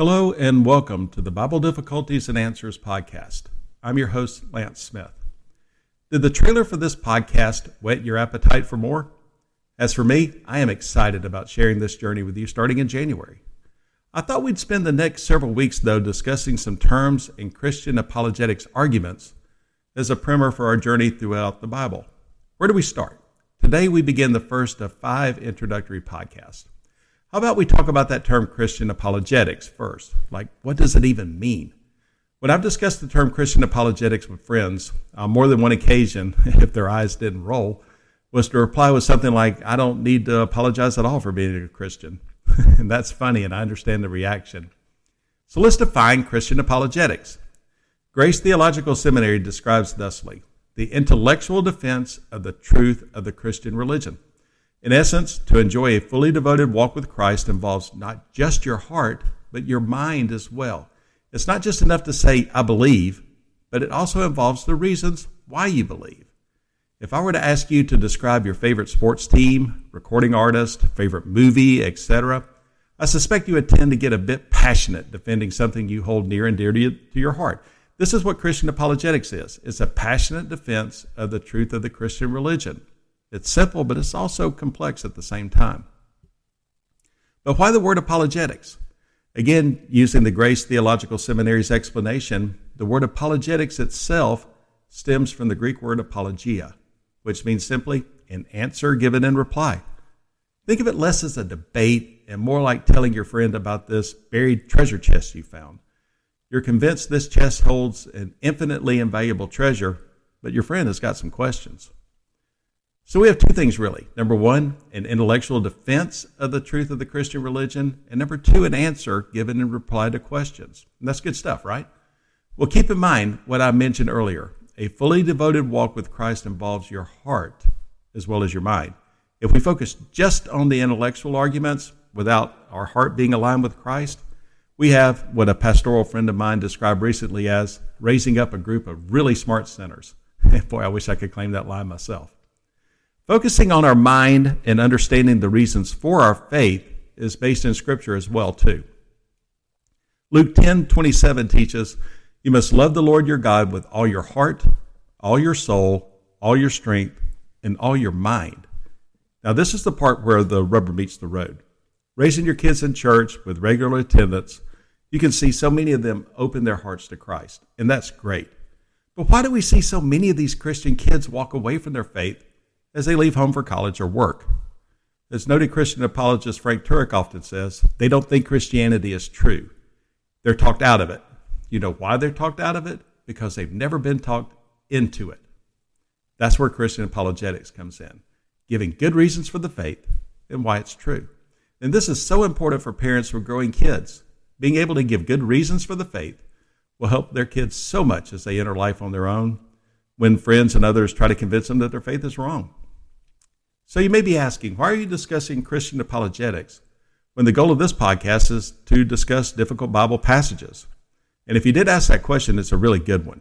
Hello and welcome to the Bible Difficulties and Answers podcast. I'm your host, Lance Smith. Did the trailer for this podcast whet your appetite for more? As for me, I am excited about sharing this journey with you starting in January. I thought we'd spend the next several weeks, though, discussing some terms and Christian apologetics arguments as a primer for our journey throughout the Bible. Where do we start? Today we begin the first of 5 introductory podcasts. How about we talk about that term Christian apologetics first? Like, what does it even mean? When I've discussed the term Christian apologetics with friends on more than one occasion, if their eyes didn't roll, was to reply with something like, I don't need to apologize at all for being a Christian. And that's funny, and I understand the reaction. So let's define Christian apologetics. Grace Theological Seminary describes thusly, the intellectual defense of the truth of the Christian religion. In essence, to enjoy a fully devoted walk with Christ involves not just your heart, but your mind as well. It's not just enough to say, I believe, but it also involves the reasons why you believe. If I were to ask you to describe your favorite sports team, recording artist, favorite movie, etc., I suspect you would tend to get a bit passionate defending something you hold near and dear to your heart. This is what Christian apologetics is. It's a passionate defense of the truth of the Christian religion. It's simple, but it's also complex at the same time. But why the word apologetics? Again, using the Grace Theological Seminary's explanation, the word apologetics itself stems from the Greek word apologia, which means simply an answer given in reply. Think of it less as a debate and more like telling your friend about this buried treasure chest you found. You're convinced this chest holds an infinitely invaluable treasure, but your friend has got some questions. So we have two things, really. Number one, an intellectual defense of the truth of the Christian religion. And number two, an answer given in reply to questions. And that's good stuff, right? Well, keep in mind what I mentioned earlier. A fully devoted walk with Christ involves your heart as well as your mind. If we focus just on the intellectual arguments without our heart being aligned with Christ, we have what a pastoral friend of mine described recently as raising up a group of really smart sinners. Boy, I wish I could claim that line myself. Focusing on our mind and understanding the reasons for our faith is based in Scripture as well, too. Luke 10:27 teaches, you must love the Lord your God with all your heart, all your soul, all your strength, and all your mind. Now, this is the part where the rubber meets the road. Raising your kids in church with regular attendance, you can see so many of them open their hearts to Christ, and that's great. But why do we see so many of these Christian kids walk away from their faith as they leave home for college or work? As noted Christian apologist Frank Turek often says, they don't think Christianity is true. They're talked out of it. You know why they're talked out of it? Because they've never been talked into it. That's where Christian apologetics comes in, giving good reasons for the faith and why it's true. And this is so important for parents with growing kids. Being able to give good reasons for the faith will help their kids so much as they enter life on their own when friends and others try to convince them that their faith is wrong. So you may be asking, why are you discussing Christian apologetics when the goal of this podcast is to discuss difficult Bible passages? And if you did ask that question, it's a really good one.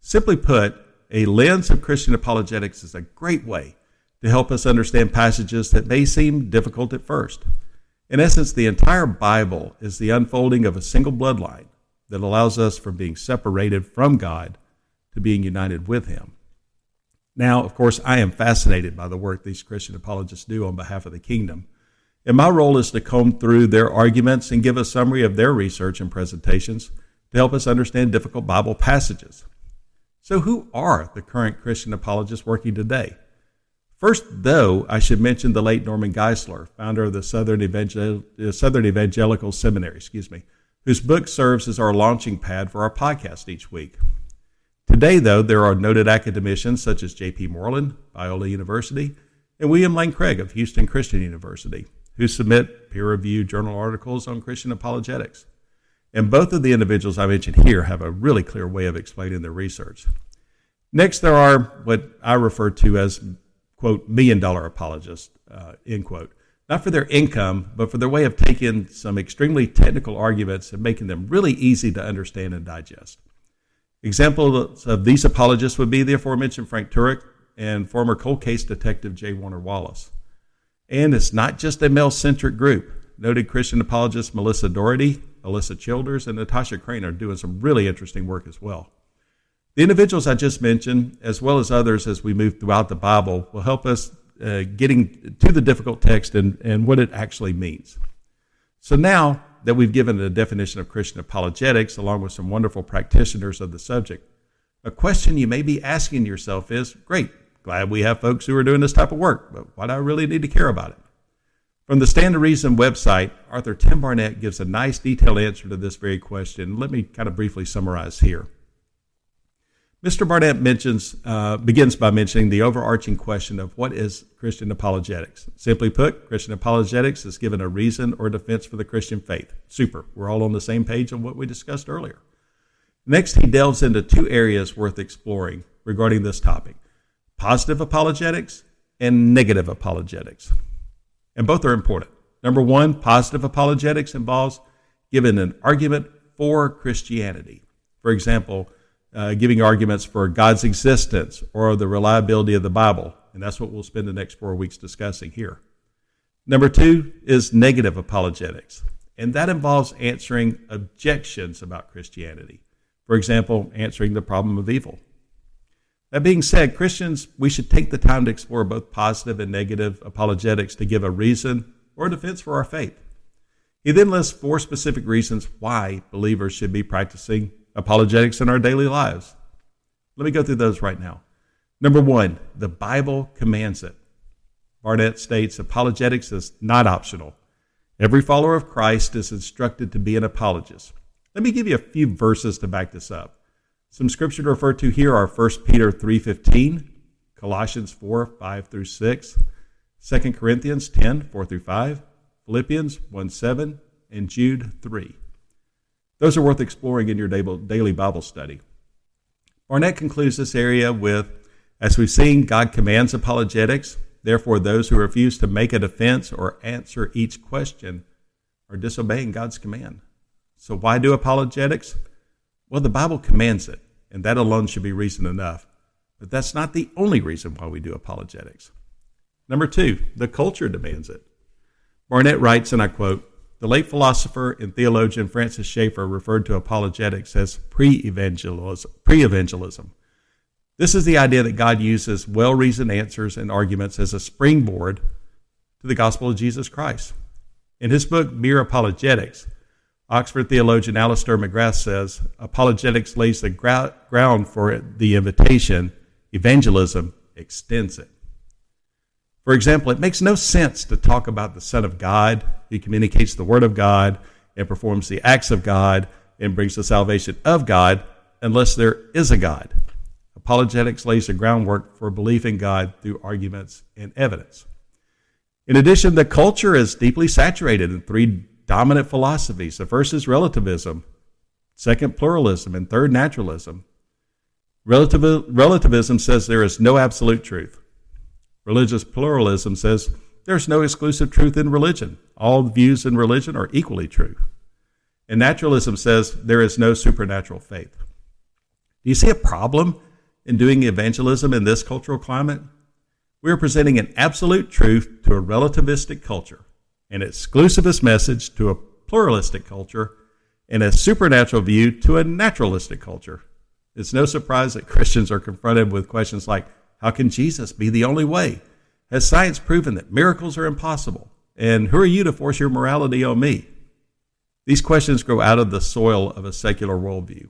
Simply put, a lens of Christian apologetics is a great way to help us understand passages that may seem difficult at first. In essence, the entire Bible is the unfolding of a single bloodline that allows us from being separated from God to being united with Him. Now, of course, I am fascinated by the work these Christian apologists do on behalf of the kingdom, and my role is to comb through their arguments and give a summary of their research and presentations to help us understand difficult Bible passages. So who are the current Christian apologists working today? First, though, I should mention the late Norman Geisler, founder of the Southern Evangelical Seminary, whose book serves as our launching pad for our podcast each week. Today, though, there are noted academicians such as J.P. Moreland, Biola University, and William Lane Craig of Houston Christian University, who submit peer-reviewed journal articles on Christian apologetics. And both of the individuals I mentioned here have a really clear way of explaining their research. Next, there are what I refer to as, quote, million-dollar apologists, end quote, not for their income, but for their way of taking some extremely technical arguments and making them really easy to understand and digest. Examples of these apologists would be the aforementioned Frank Turek and former cold case detective J. Warner Wallace. And it's not just a male-centric group. Noted Christian apologist Melissa Doherty Alyssa Childers, and Natasha Crane are doing some really interesting work as well. The individuals I just mentioned, as well as others as we move throughout the Bible, will help us getting to the difficult text and what it actually means. So now that we've given the definition of Christian apologetics, along with some wonderful practitioners of the subject, a question you may be asking yourself is, great, glad we have folks who are doing this type of work, but why do I really need to care about it? From the Stand to Reason website, Arthur Tim Barnett gives a nice detailed answer to this very question. Let me kind of briefly summarize here. Mr. Barnett begins by mentioning the overarching question of what is Christian apologetics. Simply put, Christian apologetics is given a reason or defense for the Christian faith. Super. We're all on the same page on what we discussed earlier. Next, he delves into two areas worth exploring regarding this topic: positive apologetics and negative apologetics. And both are important. Number one, positive apologetics involves giving an argument for Christianity. For example, giving arguments for God's existence or the reliability of the Bible. And that's what we'll spend the next 4 weeks discussing here. Number two is negative apologetics. And that involves answering objections about Christianity. For example, answering the problem of evil. That being said, Christians, we should take the time to explore both positive and negative apologetics to give a reason or defense for our faith. He then lists four specific reasons why believers should be practicing apologetics in our daily lives. Let me go through those right now. Number one, the Bible commands it. Barnett states apologetics is not optional. Every follower of Christ is instructed to be an apologist. Let me give you a few verses to back this up. Some scripture to refer to here are 1 Peter 3:15, Colossians 4:5-6, 2 Corinthians 10:4-5, Philippians 1:7, and Jude 3. Those are worth exploring in your daily Bible study. Barnett concludes this area with, as we've seen, God commands apologetics. Therefore, those who refuse to make a defense or answer each question are disobeying God's command. So why do apologetics? Well, the Bible commands it, and that alone should be reason enough. But that's not the only reason why we do apologetics. Number two, the culture demands it. Barnett writes, and I quote, "The late philosopher and theologian Francis Schaeffer referred to apologetics as pre-evangelism. This is the idea that God uses well-reasoned answers and arguments as a springboard to the gospel of Jesus Christ." In his book, Mere Apologetics, Oxford theologian Alistair McGrath says, apologetics lays the ground for the invitation. Evangelism extends it. For example, it makes no sense to talk about the Son of God who communicates the Word of God and performs the acts of God and brings the salvation of God unless there is a God. Apologetics lays the groundwork for belief in God through arguments and evidence. In addition, the culture is deeply saturated in three dominant philosophies. The first is relativism, second pluralism, and third naturalism. Relativism says there is no absolute truth. Religious pluralism says there's no exclusive truth in religion. All views in religion are equally true. And naturalism says there is no supernatural faith. Do you see a problem in doing evangelism in this cultural climate? We are presenting an absolute truth to a relativistic culture, an exclusivist message to a pluralistic culture, and a supernatural view to a naturalistic culture. It's no surprise that Christians are confronted with questions like, how can Jesus be the only way? Has science proven that miracles are impossible? And who are you to force your morality on me? These questions grow out of the soil of a secular worldview.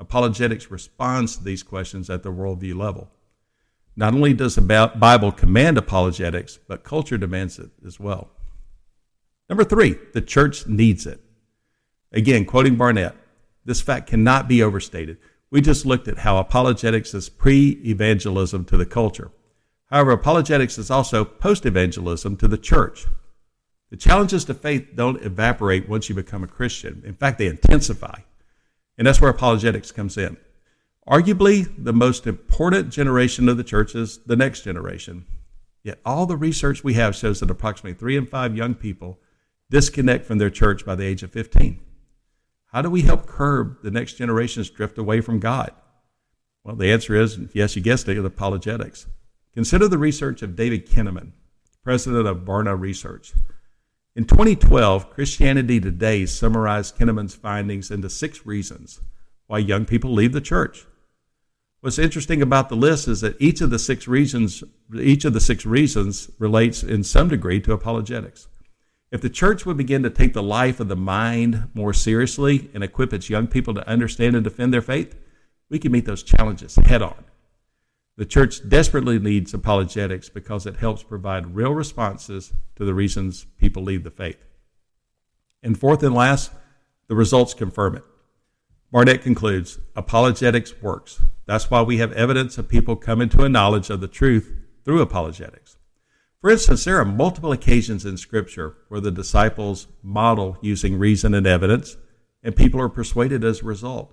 Apologetics responds to these questions at the worldview level. Not only does the Bible command apologetics, but culture demands it as well. Number three, the church needs it. Again, quoting Barnett, this fact cannot be overstated. We just looked at how apologetics is pre-evangelism to the culture. However, apologetics is also post-evangelism to the church. The challenges to faith don't evaporate once you become a Christian. In fact, they intensify. And that's where apologetics comes in. Arguably, the most important generation of the church is the next generation. Yet all the research we have shows that approximately 3 in 5 young people disconnect from their church by the age of 15. How do we help curb the next generation's drift away from God? Well, the answer is, yes, you guessed it, apologetics. Consider the research of David Kinnaman, president of Barna Research. In 2012, Christianity Today summarized Kinnaman's findings into 6 reasons why young people leave the church. What's interesting about the list is that each of the six reasons relates in some degree to apologetics. If the church would begin to take the life of the mind more seriously and equip its young people to understand and defend their faith, we can meet those challenges head on. The church desperately needs apologetics because it helps provide real responses to the reasons people leave the faith. And fourth and last, the results confirm it. Barnett concludes, apologetics works. That's why we have evidence of people coming to a knowledge of the truth through apologetics. For instance, there are multiple occasions in Scripture where the disciples model using reason and evidence, and people are persuaded as a result.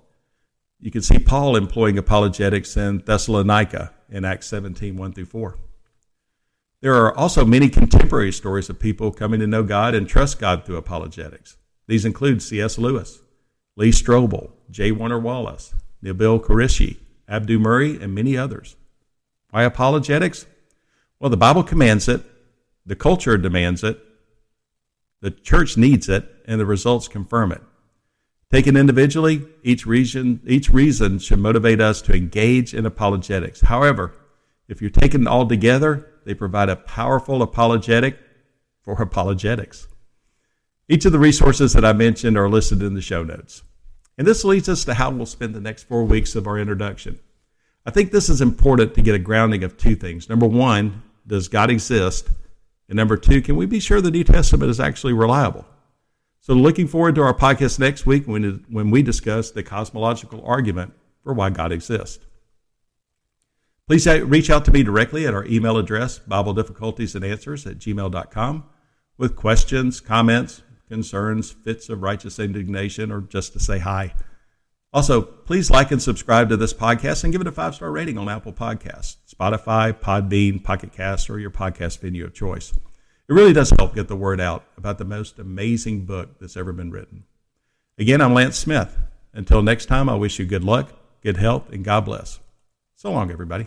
You can see Paul employing apologetics in Thessalonica in Acts 17, 1-4. There are also many contemporary stories of people coming to know God and trust God through apologetics. These include C.S. Lewis, Lee Strobel, J. Warner Wallace, Nabil Qureshi, Abdu Murray, and many others. Why apologetics? Well, the Bible commands it, the culture demands it, the church needs it, and the results confirm it. Taken individually, each reason should motivate us to engage in apologetics. However, if you're taken all together, they provide a powerful apologetic for apologetics. Each of the resources that I mentioned are listed in the show notes. And this leads us to how we'll spend the next 4 weeks of our introduction. I think this is important to get a grounding of 2 things. Number 1, does God exist? And number 2, can we be sure the New Testament is actually reliable? So looking forward to our podcast next week when we discuss the cosmological argument for why God exists. Please reach out to me directly at our email address, BibleDifficultiesAndAnswers@gmail.com, with questions, comments, concerns, fits of righteous indignation, or just to say hi. Also, please like and subscribe to this podcast and give it a 5-star rating on Apple Podcasts, Spotify, Podbean, Pocket Cast, or your podcast venue of choice. It really does help get the word out about the most amazing book that's ever been written. Again, I'm Lance Smith. Until next time, I wish you good luck, good health, and God bless. So long, everybody.